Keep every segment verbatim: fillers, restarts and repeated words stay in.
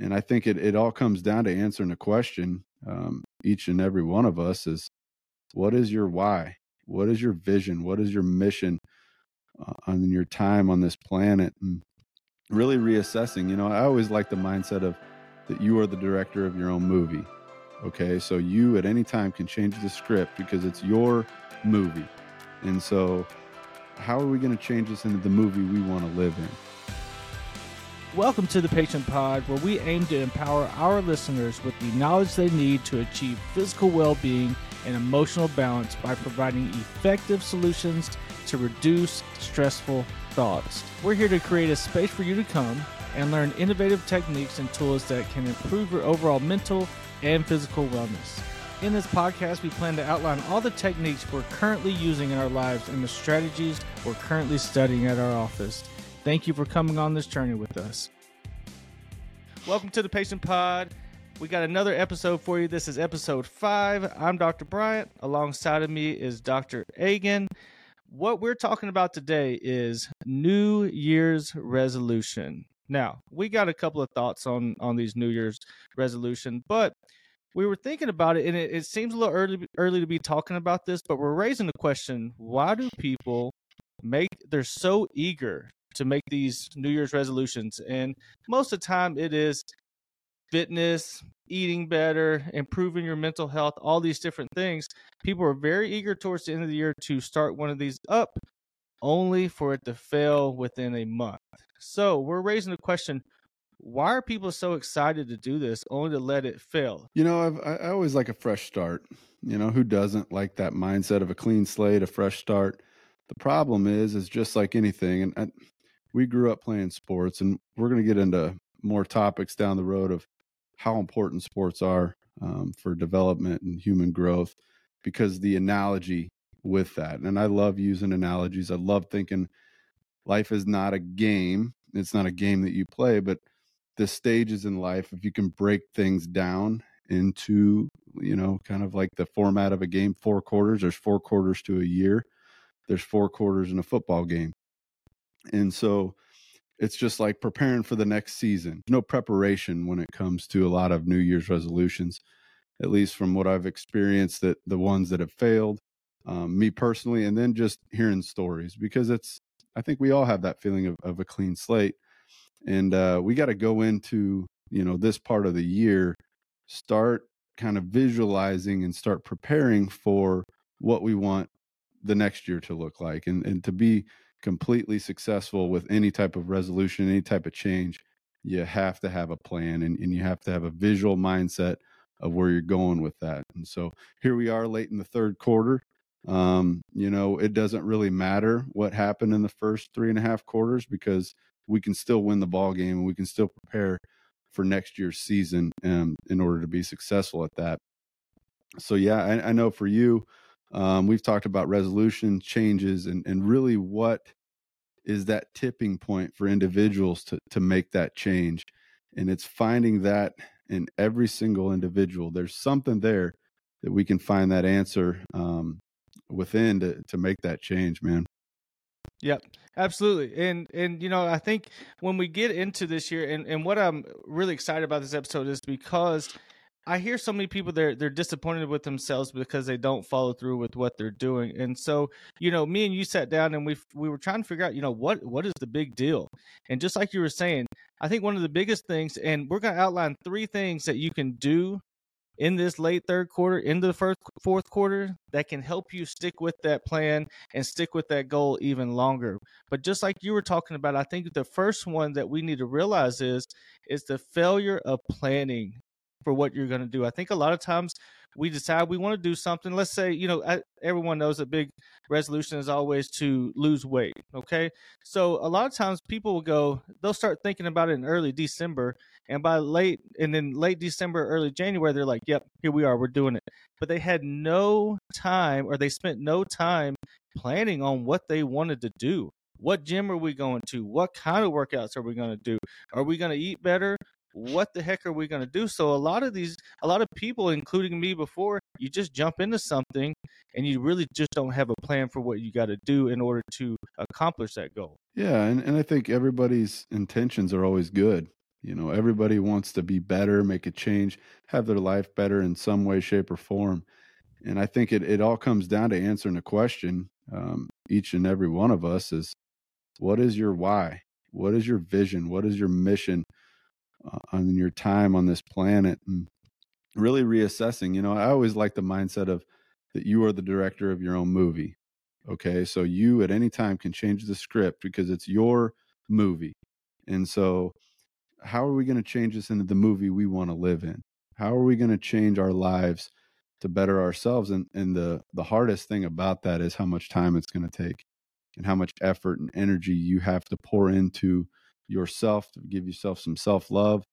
And I think it, it all comes down to answering a question, um, each and every one of us, is what is your why? What is your vision? What is your mission uh, on your time on this planet? And really reassessing, you know, I always like the mindset of that you are the director of your own movie. Okay, so you at any time can change the script because it's your movie. And so how are we going to change this into the movie we want to live in? Welcome to the Patient Pod, where we aim to empower our listeners with the knowledge they need to achieve physical well-being and emotional balance by providing effective solutions to reduce stressful thoughts. We're here to create a space for you to come and learn innovative techniques and tools that can improve your overall mental and physical wellness. In this podcast, we plan to outline all the techniques we're currently using in our lives and the strategies we're currently studying at our office. Thank you for coming on this journey with us. Welcome to the Patient Pod. We got another episode for you. This is episode five. I'm Doctor Bryant. Alongside of me is Doctor Agan. What we're talking about today is New Year's resolution. Now, we got a couple of thoughts on, on these New Year's resolution, but we were thinking about it, and it, it seems a little early, early to be talking about this, but we're raising the question, why do people make, they're so eager to make these New Year's resolutions? And most of the time it is fitness, eating better, improving your mental health, all these different things. People are very eager towards the end of the year to start one of these up, only for it to fail within a month. So we're raising the question, why are people so excited to do this only to let it fail? You know, I've, I always like a fresh start. You know, who doesn't like that mindset of a clean slate, a fresh start? The problem is, is just like anything, and I, we grew up playing sports, and we're going to get into more topics down the road of how important sports are um, for development and human growth, because the analogy with that, and I love using analogies. I love thinking life is not a game. It's not a game that you play, but the stages in life, if you can break things down into, you know, kind of like the format of a game, four quarters, there's four quarters to a year. There's four quarters in a football game. And so it's just like preparing for the next season. No preparation when it comes to a lot of New Year's resolutions, at least from what I've experienced, that the ones that have failed, um, me personally, and then just hearing stories, because it's, I think we all have that feeling of, of a clean slate. And uh, we got to go into, you know, this part of the year, start kind of visualizing and start preparing for what we want the next year to look like, and, and to be completely successful with any type of resolution, any type of change, you have to have a plan, and, and you have to have a visual mindset of where you're going with that. And so here we are late in the third quarter. Um, you know, it doesn't really matter what happened in the first three and a half quarters, because we can still win the ball game and we can still prepare for next year's season um, in order to be successful at that. So, yeah, I, I know for you, Um, we've talked about resolution changes and, and really what is that tipping point for individuals to, to make that change. And it's finding that in every single individual. There's something there that we can find that answer um, within to, to make that change, man. Yep, absolutely. And, and you know, I think when we get into this year, and, and what I'm really excited about this episode is because I hear so many people, they're, they're disappointed with themselves because they don't follow through with what they're doing. And so, you know, me and you sat down and we we were trying to figure out, you know, what what is the big deal? And just like you were saying, I think one of the biggest things, and we're going to outline three things that you can do in this late third quarter, into the first, fourth quarter, that can help you stick with that plan and stick with that goal even longer. But just like you were talking about, I think the first one that we need to realize is, is the failure of planning for what you're going to do. I think a lot of times we decide we want to do something. Let's say, you know, I, everyone knows a big resolution is always to lose weight. Okay. So a lot of times people will go, they'll start thinking about it in early December, and by late, and then late December, early January, they're like, yep, here we are, we're doing it. But they had no time, or they spent no time planning on what they wanted to do. What gym are we going to? What kind of workouts are we going to do? Are we going to eat better? What the heck are we going to do? So a lot of these, a lot of people, including me before, you just jump into something and you really just don't have a plan for what you got to do in order to accomplish that goal. Yeah. And, and I think everybody's intentions are always good. You know, everybody wants to be better, make a change, have their life better in some way, shape, or form. And I think it, it all comes down to answering a question, um, each and every one of us, is what is your why? What is your vision? What is your mission uh, on your time on this planet? And really reassessing. You know, I always like the mindset of that you are the director of your own movie. Okay, so you at any time can change the script because it's your movie. And so how are we going to change this into the movie we want to live in? How are we going to change our lives to better ourselves? And, and the, the hardest thing about that is how much time it's going to take and how much effort and energy you have to pour into yourself to give yourself some self-love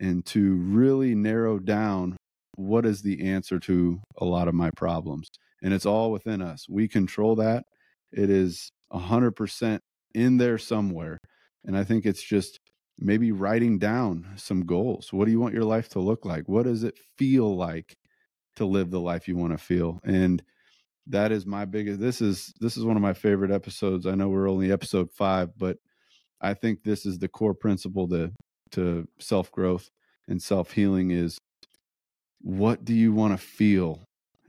and to really narrow down what is the answer to a lot of my problems. And it's all within us. We control that. It is one hundred percent in there somewhere. And I think it's just maybe writing down some goals. What do you want your life to look like? What does it feel like to live the life you want to feel? And that is my biggest, this is, this is one of my favorite episodes. I know we're only episode five, but I think this is the core principle to, to self-growth and self-healing is, what do you want to feel?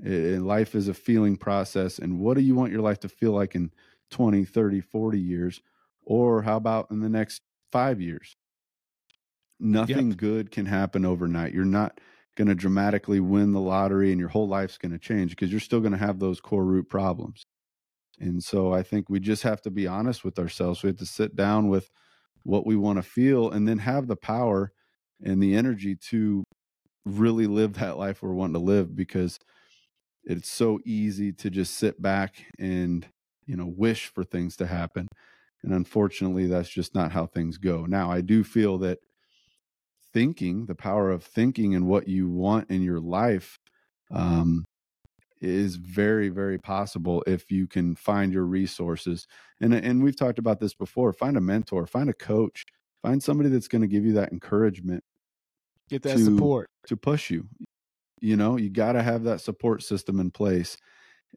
It, life is a feeling process. And what do you want your life to feel like in twenty, thirty, forty years? Or how about in the next five years? Nothing yep. good can happen overnight. You're not going to dramatically win the lottery and your whole life's going to change because you're still going to have those core root problems. And so I think we just have to be honest with ourselves. We have to sit down with what we want to feel and then have the power and the energy to really live that life we're wanting to live, because it's so easy to just sit back and, you know, wish for things to happen. And unfortunately, that's just not how things go. Now, I do feel that thinking, the power of thinking and what you want in your life um, is very, very possible if you can find your resources. And, and we've talked about this before. Find a mentor, find a coach, find somebody that's going to give you that encouragement. Get that to, support. To push you. You know, you got to have that support system in place.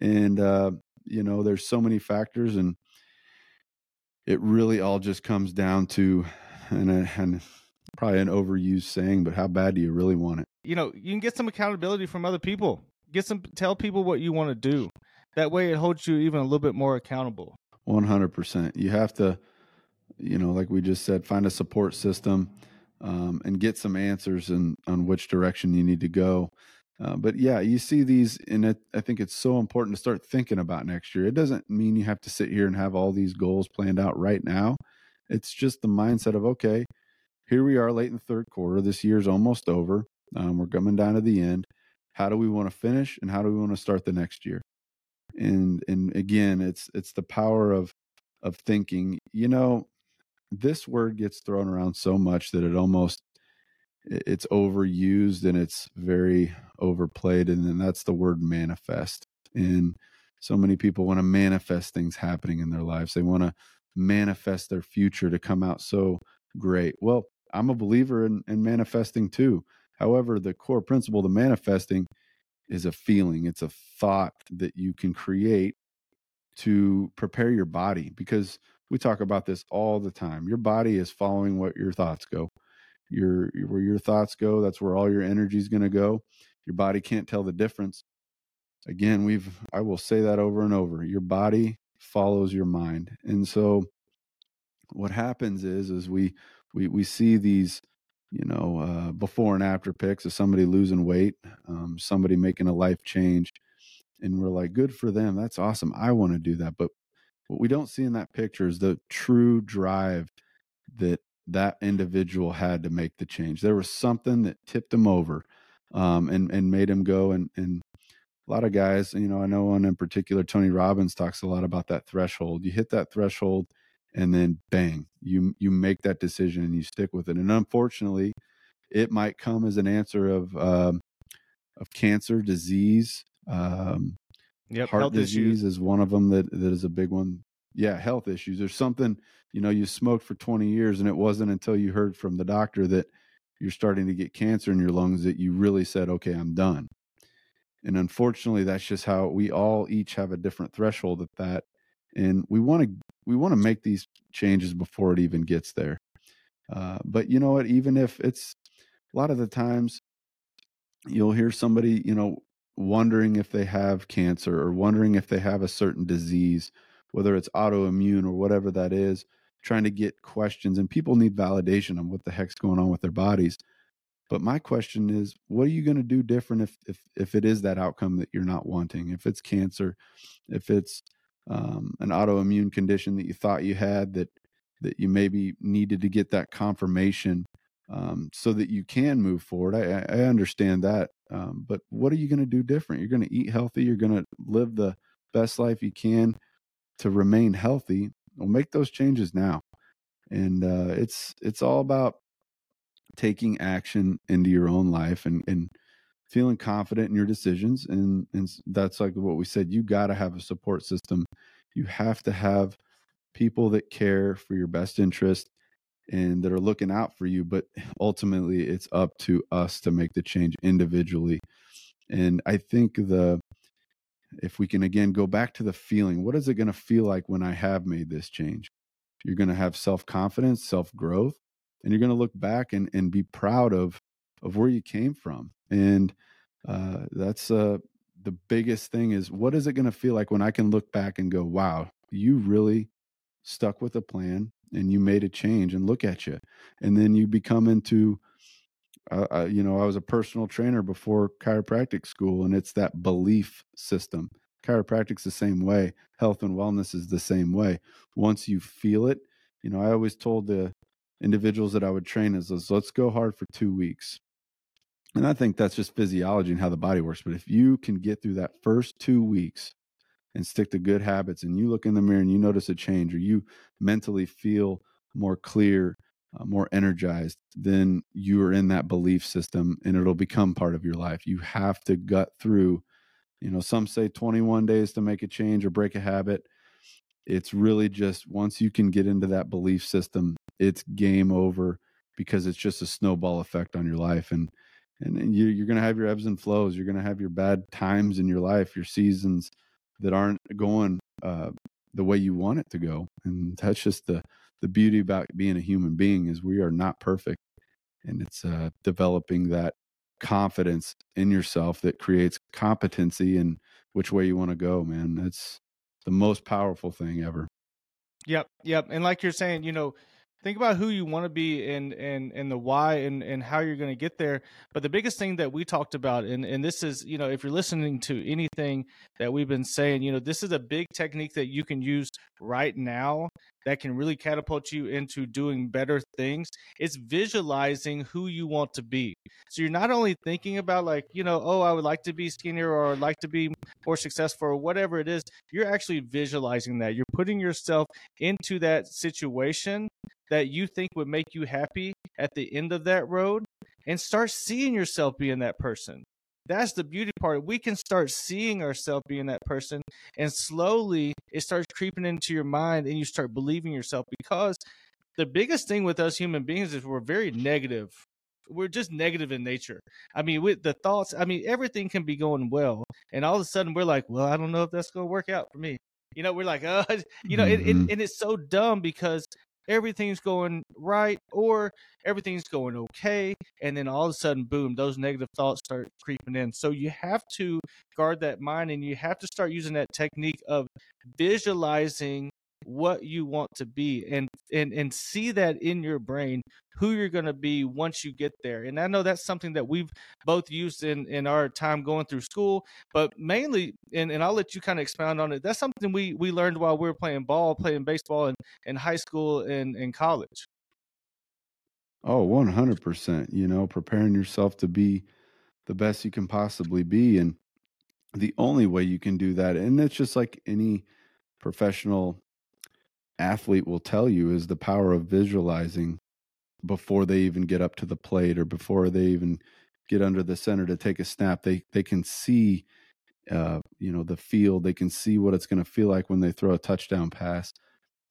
And, uh, you know, there's so many factors, and it really all just comes down to, and, and probably an overused saying, but how bad do you really want it? You know, you can get some accountability from other people. Get some, tell people what you want to do. That way it holds you even a little bit more accountable. one hundred percent. You have to, you know, like we just said, find a support system. Um, and get some answers in, on which direction you need to go. Uh, but yeah, you see these, and it, I think it's so important to start thinking about next year. It doesn't mean you have to sit here and have all these goals planned out right now. It's just the mindset of, okay, here we are late in the third quarter. This year's almost over. Um, we're coming down to the end. How do we want to finish, and how do we want to start the next year? And and again, it's it's the power of of thinking. You know, this word gets thrown around so much that it almost, it's overused and it's very overplayed. And then that's the word manifest. And so many people want to manifest things happening in their lives. They want to manifest their future to come out so great. Well, I'm a believer in, in manifesting too. However, the core principle to manifesting is a feeling. It's a thought that you can create to prepare your body, because we talk about this all the time. Your body is following what your thoughts go. Your where your thoughts go, that's where all your energy is going to go. Your body can't tell the difference. Again, we've I will say that over and over. Your body follows your mind. And so what happens is is we we we see these, you know, uh, before and after pics of somebody losing weight, um, somebody making a life change, and we're like, good for them. That's awesome. I want to do that. But what we don't see in that picture is the true drive that that individual had to make the change. There was something that tipped him over um, and, and made him go. And, and a lot of guys, you know, I know one in particular, Tony Robbins, talks a lot about that threshold. You hit that threshold and then bang, you, you make that decision and you stick with it. And unfortunately, it might come as an answer of, um, of cancer, disease, um, Yep, heart disease issues. Is one of them that, that is a big one. Yeah, health issues. There's something, you know, you smoked for twenty years and it wasn't until you heard from the doctor that you're starting to get cancer in your lungs that you really said, okay, I'm done. And unfortunately, that's just how we all each have a different threshold at that. And we want to, we want to make these changes before it even gets there. Uh, but you know what, even if it's a lot of the times you'll hear somebody, you know, wondering if they have cancer or wondering if they have a certain disease, whether it's autoimmune or whatever that is, trying to get questions, and people need validation on what the heck's going on with their bodies. But my question is, what are you going to do different if, if, if it is that outcome that you're not wanting? If it's cancer, if it's um, an autoimmune condition that you thought you had, that, that you maybe needed to get that confirmation um, so that you can move forward. I, I understand that. Um, but what are you going to do different? You're going to eat healthy. You're going to live the best life you can to remain healthy. Well, make those changes now. And uh, it's, it's all about taking action into your own life and, and feeling confident in your decisions. And, and that's like what we said, you got to have a support system. You have to have people that care for your best interest and that are looking out for you. But ultimately it's up to us to make the change individually. And I think the, if we can, again, go back to the feeling, what is it going to feel like when I have made this change? You're going to have self-confidence, self-growth. And you're going to look back and, and be proud of, of where you came from. And uh, that's uh, the biggest thing is, what is it going to feel like when I can look back and go, wow, you really stuck with a plan and you made a change, and look at you. And then you become into, uh, uh, you know, I was a personal trainer before chiropractic school, and it's that belief system. Chiropractic's the same way. Health and wellness is the same way. Once you feel it, you know, I always told the individuals that I would train is, let's go hard for two weeks. And I think that's just physiology and how the body works. But if you can get through that first two weeks and stick to good habits, and you look in the mirror and you notice a change, or you mentally feel more clear, uh, more energized, then you are in that belief system and it'll become part of your life. You have to gut through, you know, some say twenty-one days to make a change or break a habit. It's really just once you can get into that belief system, it's game over, because it's just a snowball effect on your life. And and, and you, you're going to have your ebbs and flows. You're going to have your bad times in your life, your seasons that aren't going uh, the way you want it to go. And that's just the, the beauty about being a human being, is we are not perfect. And it's uh, developing that confidence in yourself that creates competency in which way you want to go, man. That's the most powerful thing ever. Yep. Yep. And like you're saying, you know, think about who you want to be and, and, and the why and, and how you're going to get there. But the biggest thing that we talked about, and, and this is, you know, if you're listening to anything that we've been saying, you know, this is a big technique that you can use right now that can really catapult you into doing better things. It's visualizing who you want to be. So you're not only thinking about like, you know, oh, I would like to be skinnier, or I'd like to be more successful, or whatever it is. You're actually visualizing that. You're putting yourself into that situation that you think would make you happy at the end of that road, and start seeing yourself being that person. That's the beauty part. We can start seeing ourselves being that person, and slowly it starts creeping into your mind, and you start believing yourself. Because the biggest thing with us human beings is we're very negative. We're just negative in nature. I mean, with the thoughts, I mean, everything can be going well, and all of a sudden we're like, well, I don't know if that's going to work out for me. You know, we're like, uh, you know, mm-hmm. it, it, and it's so dumb, because everything's going right, or everything's going okay, and then all of a sudden, boom, those negative thoughts start creeping in. So you have to guard that mind, and you have to start using that technique of visualizing what you want to be, and and and see that in your brain, who you're going to be once you get there. And I know that's something that we've both used in in our time going through school, but mainly, and, and I'll let you kind of expound on it, that's something we we learned while we were playing ball, playing baseball in, in high school and in college. Oh, one hundred percent, you know, preparing yourself to be the best you can possibly be. And the only way you can do that, and it's just like any professional athlete will tell you, is the power of visualizing before they even get up to the plate, or before they even get under the center to take a snap. They they can see, uh, you know, the field. They can see what it's going to feel like when they throw a touchdown pass.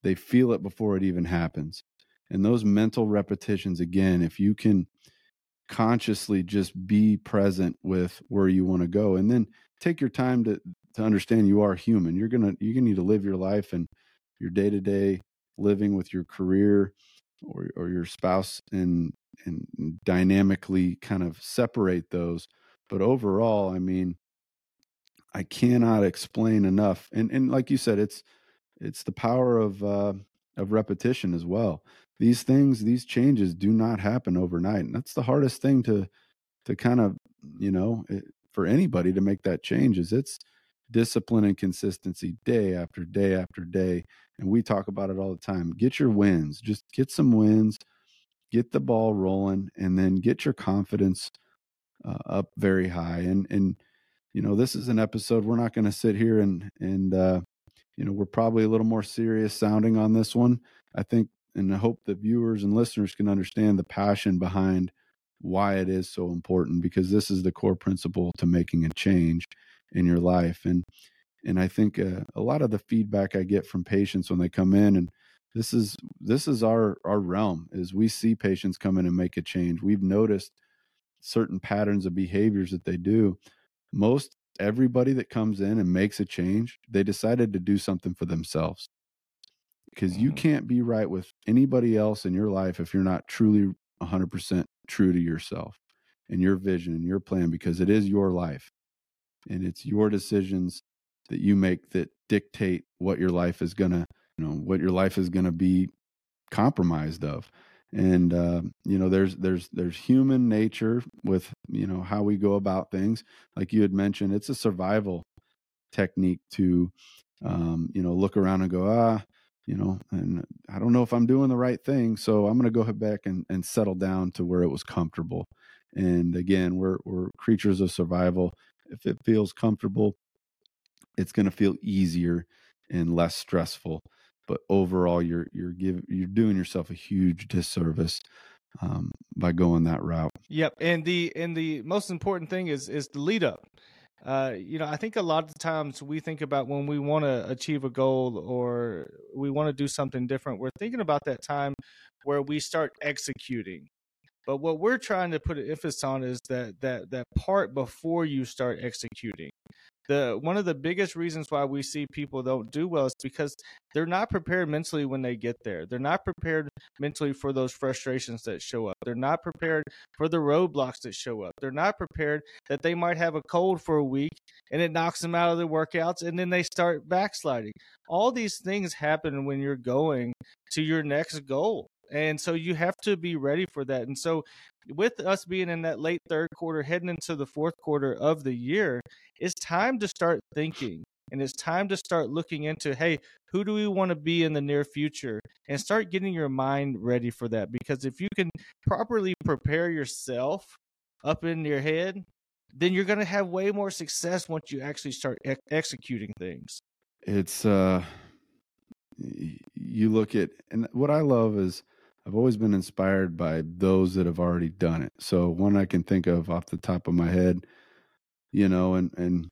They feel it before it even happens. And those mental repetitions, again, if you can consciously just be present with where you want to go, and then take your time to to understand you are human. You're gonna you're gonna need to live your life and your day-to-day living with your career, or or your spouse and and dynamically kind of separate those. But overall, I mean, I cannot explain enough. And and like you said, it's it's the power of uh, of repetition as well. These things, these changes do not happen overnight. And that's the hardest thing to to kind of, you know, it, for anybody to make that change is it's discipline and consistency day after day after day. And we talk about it all the time. Get your wins. Just get some wins. Get the ball rolling, and then get your confidence uh, up very high. And, and, you know, this is an episode, we're not going to sit here and, and, uh, you know, we're probably a little more serious sounding on this one, I think. And I hope the viewers and listeners can understand the passion behind why it is so important, because this is the core principle to making a change in your life. And, and I think uh, a lot of the feedback I get from patients when they come in, and This is this is our, our realm, is we see patients come in and make a change. We've noticed certain patterns of behaviors that they do. Most everybody that comes in and makes a change, they decided to do something for themselves, because you can't be right with anybody else in your life if you're not truly one hundred percent true to yourself and your vision and your plan, because it is your life and it's your decisions that you make that dictate what your life is going to know what your life is going to be compromised of. And uh, you know, there's there's there's human nature with, you know, how we go about things. Like you had mentioned, it's a survival technique to um, you know, look around and go, ah, you know, and I don't know if I'm doing the right thing, so I'm going to go back and, and settle down to where it was comfortable. And again, we're we're creatures of survival. If it feels comfortable, it's going to feel easier and less stressful. But overall, you're you're giving you're doing yourself a huge disservice um, by going that route. Yep, and the and the most important thing is is the lead up. Uh, you know, I think a lot of the times we think about when we want to achieve a goal or we want to do something different, we're thinking about that time where we start executing. But what we're trying to put an emphasis on is that that that part before you start executing. The, one of the biggest reasons why we see people don't do well is because they're not prepared mentally when they get there. They're not prepared mentally for those frustrations that show up. They're not prepared for the roadblocks that show up. They're not prepared that they might have a cold for a week and it knocks them out of their workouts, and then they start backsliding. All these things happen when you're going to your next goal. And so you have to be ready for that. And so with us being in that late third quarter, heading into the fourth quarter of the year, it's time to start thinking, and it's time to start looking into, hey, who do we want to be in the near future? And start getting your mind ready for that. Because if you can properly prepare yourself up in your head, then you're going to have way more success once you actually start ex- executing things. It's, uh, you look at, and what I love is, I've always been inspired by those that have already done it. So one I can think of off the top of my head, you know, and, and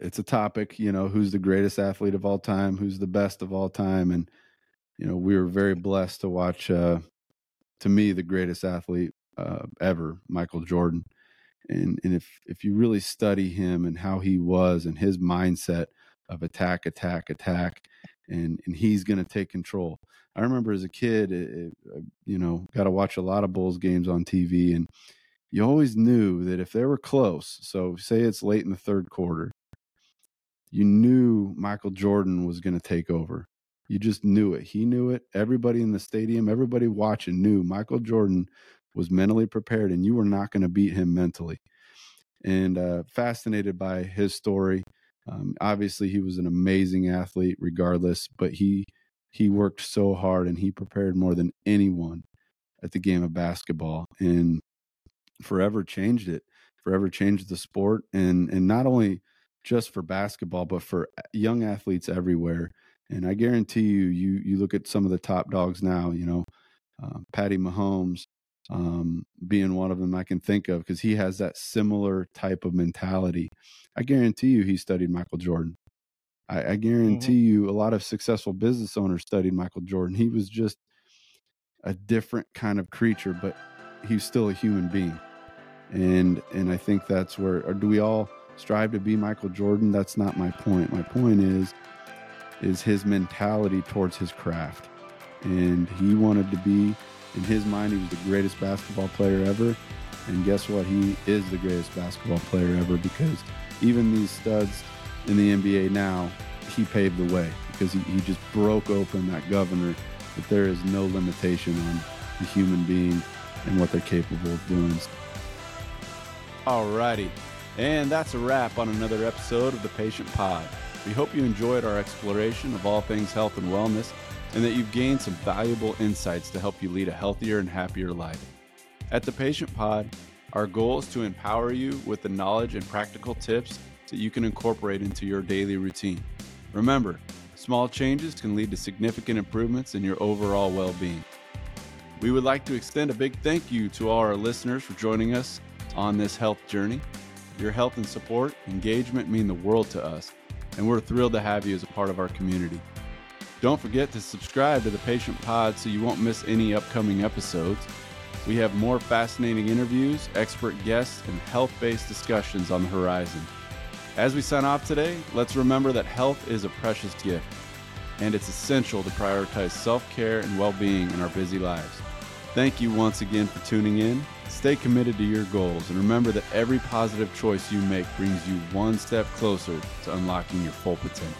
it's a topic, you know, who's the greatest athlete of all time, who's the best of all time. And, you know, we were very blessed to watch, uh, to me, the greatest athlete uh, ever, Michael Jordan. And and if, if you really study him and how he was and his mindset of attack, attack, attack, and and he's going to take control. I remember as a kid, it, it, you know, got to watch a lot of Bulls games on T V, and you always knew that if they were close, so say it's late in the third quarter, you knew Michael Jordan was going to take over. You just knew it. He knew it. Everybody in the stadium, everybody watching knew Michael Jordan was mentally prepared, and you were not going to beat him mentally. And uh, fascinated by his story. Um, obviously, he was an amazing athlete regardless, but he he worked so hard and he prepared more than anyone at the game of basketball, and forever changed it, forever changed the sport. And, and not only just for basketball, but for young athletes everywhere. And I guarantee you, you, you look at some of the top dogs now, you know, uh, Patty Mahomes um, being one of them I can think of, because he has that similar type of mentality. I guarantee you he studied Michael Jordan. I, I guarantee mm-hmm. you a lot of successful business owners studied Michael Jordan. He was just a different kind of creature, but he's still a human being. And and I think that's where, or do we all strive to be Michael Jordan? That's not my point. My point is, is his mentality towards his craft. and he wanted to be, in his mind, he was the greatest basketball player ever. And guess what? He is the greatest basketball player ever, because even these studs in the N B A now, he paved the way, because he, he just broke open that governor that there is no limitation on the human being and what they're capable of doing. All righty. And that's a wrap on another episode of the Patient Pod. We hope you enjoyed our exploration of all things health and wellness, and that you've gained some valuable insights to help you lead a healthier and happier life. At the Patient Pod, our goal is to empower you with the knowledge and practical tips that you can incorporate into your daily routine. Remember, small changes can lead to significant improvements in your overall well-being. We would like to extend a big thank you to all our listeners for joining us on this health journey. Your health and support, engagement mean the world to us, and we're thrilled to have you as a part of our community. Don't forget to subscribe to the Patient Pod so you won't miss any upcoming episodes. We have more fascinating interviews, expert guests, and health-based discussions on the horizon. As we sign off today, let's remember that health is a precious gift, and it's essential to prioritize self-care and well-being in our busy lives. Thank you once again for tuning in. Stay committed to your goals, and remember that every positive choice you make brings you one step closer to unlocking your full potential.